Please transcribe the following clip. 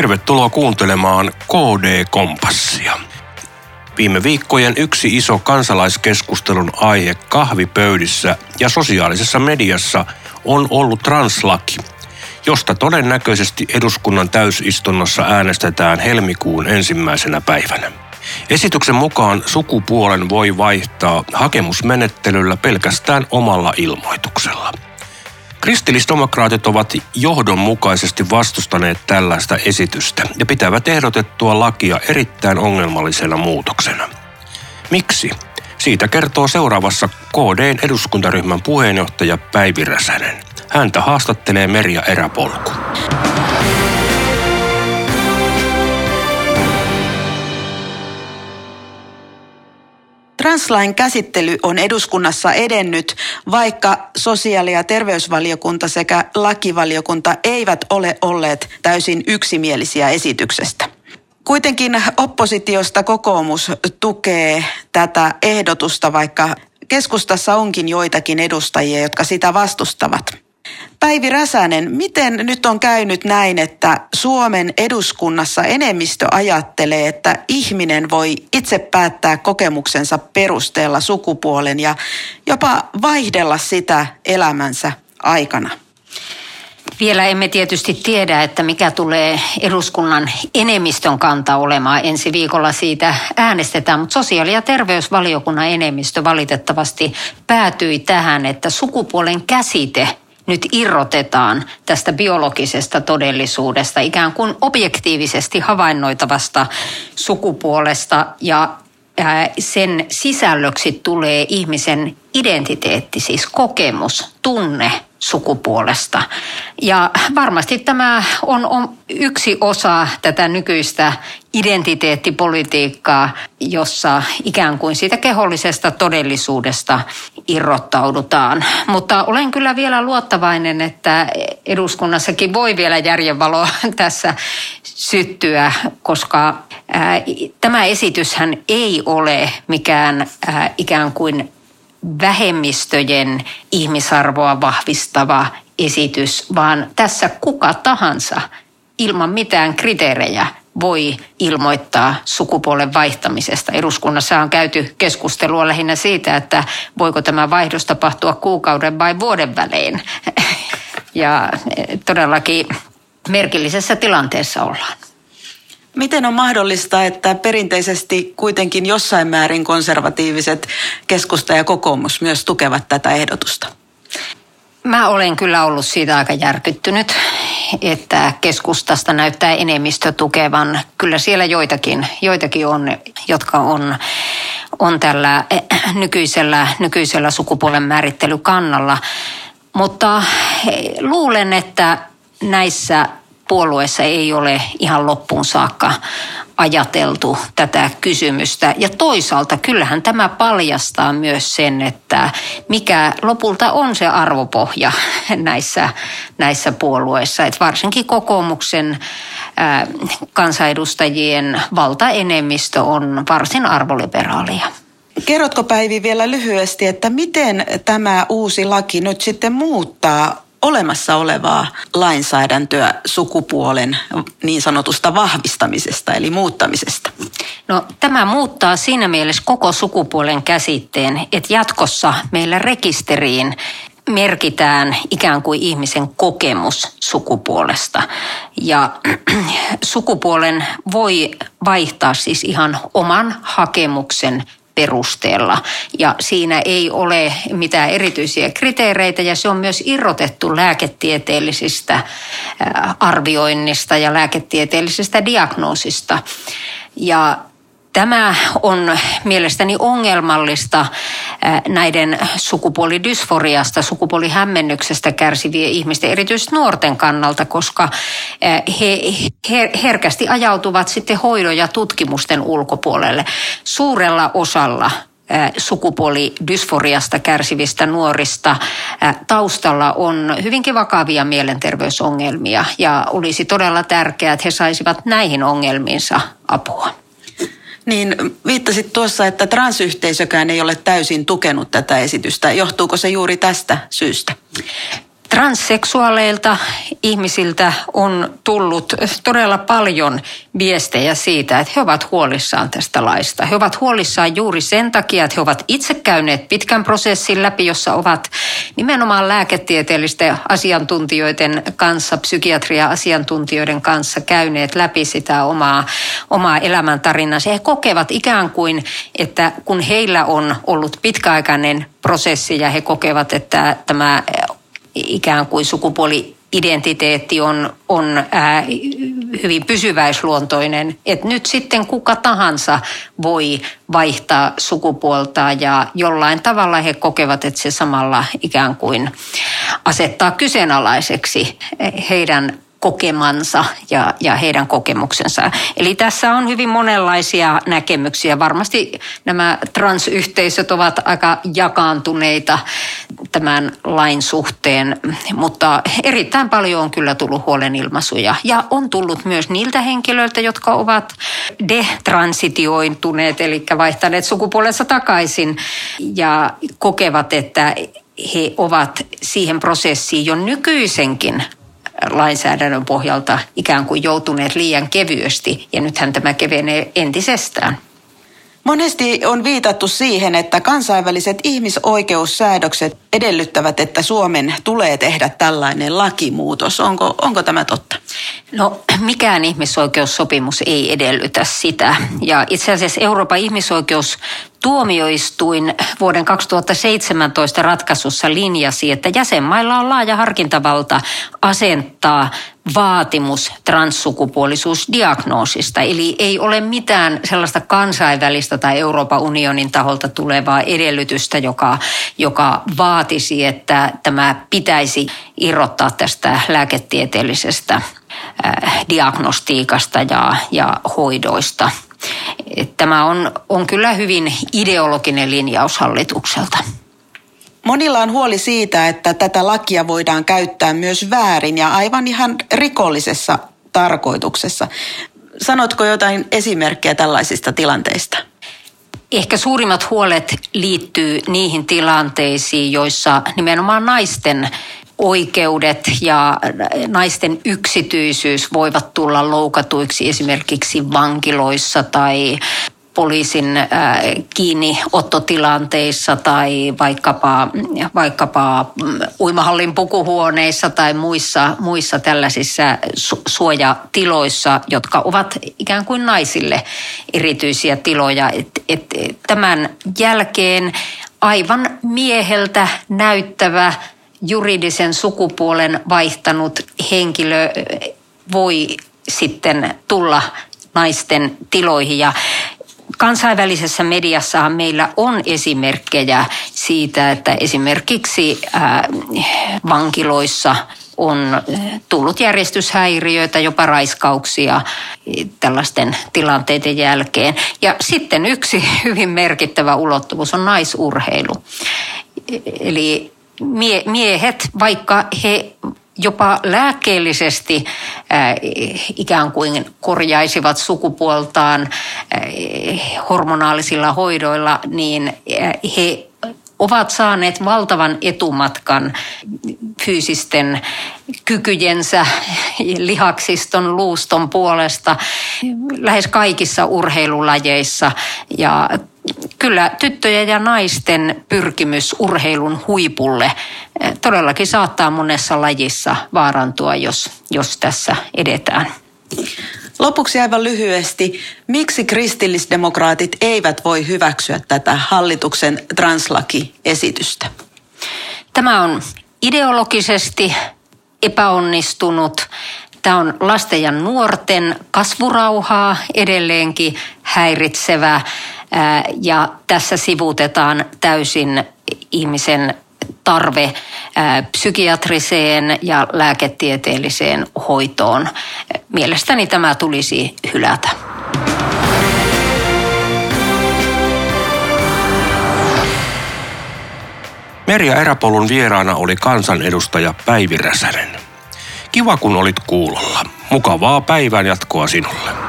Tervetuloa kuuntelemaan KD-Kompassia. Viime viikkojen yksi iso kansalaiskeskustelun aihe kahvipöydissä ja sosiaalisessa mediassa on ollut translaki, josta todennäköisesti eduskunnan täysistunnossa äänestetään helmikuun 1. päivänä. Esityksen mukaan sukupuolen voi vaihtaa hakemusmenettelyllä pelkästään omalla ilmoituksella. Kristillisdemokraatit ovat johdonmukaisesti vastustaneet tällaista esitystä ja pitävät ehdotettua lakia erittäin ongelmallisena muutoksena. Miksi? Siitä kertoo seuraavassa KD:n eduskuntaryhmän puheenjohtaja Päivi Räsänen. Häntä haastattelee Merja Eräpolku. Translain käsittely on eduskunnassa edennyt, vaikka sosiaali- ja terveysvaliokunta sekä lakivaliokunta eivät ole olleet täysin yksimielisiä esityksestä. Kuitenkin oppositiosta kokoomus tukee tätä ehdotusta, vaikka keskustassa onkin joitakin edustajia, jotka sitä vastustavat. Päivi Räsänen, miten nyt on käynyt näin, että Suomen eduskunnassa enemmistö ajattelee, että ihminen voi itse päättää kokemuksensa perusteella sukupuolen ja jopa vaihdella sitä elämänsä aikana? Vielä emme tietysti tiedä, että mikä tulee eduskunnan enemmistön kanta olemaan. Ensi viikolla siitä äänestetään, mutta sosiaali- ja terveysvaliokunnan enemmistö valitettavasti päätyi tähän, että sukupuolen käsite nyt irrotetaan tästä biologisesta todellisuudesta, ikään kuin objektiivisesti havainnoitavasta sukupuolesta, ja sen sisällöksi tulee ihmisen identiteetti, siis kokemus, tunne sukupuolesta. Ja varmasti tämä on yksi osa tätä nykyistä identiteettipolitiikkaa, jossa ikään kuin siitä kehollisesta todellisuudesta irrottaudutaan. Mutta olen kyllä vielä luottavainen, että eduskunnassakin voi vielä järjenvaloa tässä syttyä, koska tämä esityshän ei ole mikään ikään kuin vähemmistöjen ihmisarvoa vahvistava esitys, vaan tässä kuka tahansa ilman mitään kriteerejä voi ilmoittaa sukupuolen vaihtamisesta. Eduskunnassa on käyty keskustelua lähinnä siitä, että voiko tämä vaihdos tapahtua kuukauden vai vuoden välein. Ja todellakin merkillisessä tilanteessa ollaan. Miten on mahdollista, että perinteisesti kuitenkin jossain määrin konservatiiviset keskusta ja kokoomus myös tukevat tätä ehdotusta? Mä olen kyllä ollut siitä aika järkyttynyt, että keskustasta näyttää enemmistö tukevan. Kyllä siellä joitakin on, jotka on tällä nykyisellä sukupuolen määrittelykannalla. Mutta luulen, että näissä puolueessa ei ole ihan loppuun saakka ajateltu tätä kysymystä. Ja toisaalta kyllähän tämä paljastaa myös sen, että mikä lopulta on se arvopohja näissä puolueissa. Että varsinkin kokoomuksen kansanedustajien valtaenemmistö on varsin arvoliberaalia. Kerrotko, Päivi, vielä lyhyesti, että miten tämä uusi laki nyt sitten muuttaa olemassa olevaa lainsäädäntöä sukupuolen niin sanotusta vahvistamisesta eli muuttamisesta? No, tämä muuttaa siinä mielessä koko sukupuolen käsitteen, että jatkossa meillä rekisteriin merkitään ikään kuin ihmisen kokemus sukupuolesta. Ja sukupuolen voi vaihtaa siis ihan oman hakemuksen perusteella. Ja siinä ei ole mitään erityisiä kriteereitä, ja se on myös irrotettu lääketieteellisistä arvioinnista ja lääketieteellisestä diagnoosista. Ja tämä on mielestäni ongelmallista näiden sukupuolidysforiasta, sukupuolihämmennyksestä kärsivien ihmisten, erityisesti nuorten kannalta, koska he herkästi ajautuvat sitten hoidon ja tutkimusten ulkopuolelle. Suurella osalla sukupuolidysforiasta kärsivistä nuorista taustalla on hyvinkin vakavia mielenterveysongelmia, ja olisi todella tärkeää, että he saisivat näihin ongelmiinsa apua. Niin, viittasit tuossa, että transyhteisökään ei ole täysin tukenut tätä esitystä. Johtuuko se juuri tästä syystä? transseksuaaleilta ihmisiltä on tullut todella paljon viestejä siitä, että he ovat huolissaan tästä laista. He ovat huolissaan juuri sen takia, että he ovat itse käyneet pitkän prosessin läpi, jossa ovat nimenomaan lääketieteellisten asiantuntijoiden kanssa, psykiatria-asiantuntijoiden kanssa käyneet läpi sitä omaa elämäntarinansa. He kokevat ikään kuin, että kun heillä on ollut pitkäaikainen prosessi ja he kokevat, että tämä ikään kuin sukupuoli-identiteetti on hyvin pysyväisluontoinen, että nyt sitten kuka tahansa voi vaihtaa sukupuolta ja jollain tavalla he kokevat, että se samalla ikään kuin asettaa kyseenalaiseksi heidän kokemansa ja heidän kokemuksensa. Eli tässä on hyvin monenlaisia näkemyksiä. Varmasti nämä transyhteisöt ovat aika jakaantuneita tämän lain suhteen, mutta erittäin paljon on kyllä tullut huolenilmaisuja. Ja on tullut myös niiltä henkilöiltä, jotka ovat detransitioituneet, eli vaihtaneet sukupuolensa takaisin ja kokevat, että he ovat siihen prosessiin jo nykyisenkin lainsäädännön pohjalta ikään kuin joutuneet liian kevyesti, ja nythän tämä kevenee entisestään. Monesti on viitattu siihen, että kansainväliset ihmisoikeussäädökset edellyttävät, että Suomen tulee tehdä tällainen lakimuutos. Onko tämä totta? No, mikään ihmisoikeussopimus ei edellytä sitä. Ja itse asiassa Euroopan ihmisoikeustuomioistuin vuoden 2017 ratkaisussa linjasi, että jäsenmailla on laaja harkintavalta asentaa vaatimus transsukupuolisuusdiagnoosista. Eli ei ole mitään sellaista kansainvälistä tai Euroopan unionin taholta tulevaa edellytystä, joka vaatisi, että tämä pitäisi irrottaa tästä lääketieteellisestä diagnostiikasta ja hoidoista. Tämä on kyllä hyvin ideologinen linjaus hallitukselta. Monilla on huoli siitä, että tätä lakia voidaan käyttää myös väärin ja aivan ihan rikollisessa tarkoituksessa. Sanotko jotain esimerkkejä tällaisista tilanteista? Ehkä suurimmat huolet liittyy niihin tilanteisiin, joissa nimenomaan naisten oikeudet ja naisten yksityisyys voivat tulla loukatuiksi esimerkiksi vankiloissa tai poliisin kiinniottotilanteissa tai vaikkapa uimahallin pukuhuoneissa tai muissa tällaisissa suojatiloissa, jotka ovat ikään kuin naisille erityisiä tiloja. Tämän jälkeen aivan mieheltä näyttävä juridisen sukupuolen vaihtanut henkilö voi sitten tulla naisten tiloihin. Ja kansainvälisessä mediassahan meillä on esimerkkejä siitä, että esimerkiksi vankiloissa on tullut järjestyshäiriöitä, jopa raiskauksia tällaisten tilanteiden jälkeen. Ja sitten yksi hyvin merkittävä ulottuvuus on naisurheilu. Eli miehet, vaikka he jopa lääkkeellisesti ikään kuin korjaisivat sukupuoltaan hormonaalisilla hoidoilla, niin he ovat saaneet valtavan etumatkan fyysisten kykyjensä, lihaksiston, luuston puolesta lähes kaikissa urheilulajeissa. Ja kyllä tyttöjen ja naisten pyrkimys urheilun huipulle todellakin saattaa monessa lajissa vaarantua, jos tässä edetään. Lopuksi aivan lyhyesti, miksi kristillisdemokraatit eivät voi hyväksyä tätä hallituksen translakiesitystä? Tämä on ideologisesti epäonnistunut. Tämä on lasten ja nuorten kasvurauhaa edelleenkin häiritsevä ja tässä sivuutetaan täysin ihmisen tarve psykiatriseen ja lääketieteelliseen hoitoon. Mielestäni tämä tulisi hylätä. Merja Eräpolun vieraana oli kansanedustaja Päivi Räsänen. Kiva kun olit kuulolla. Mukavaa päivän jatkoa sinulle.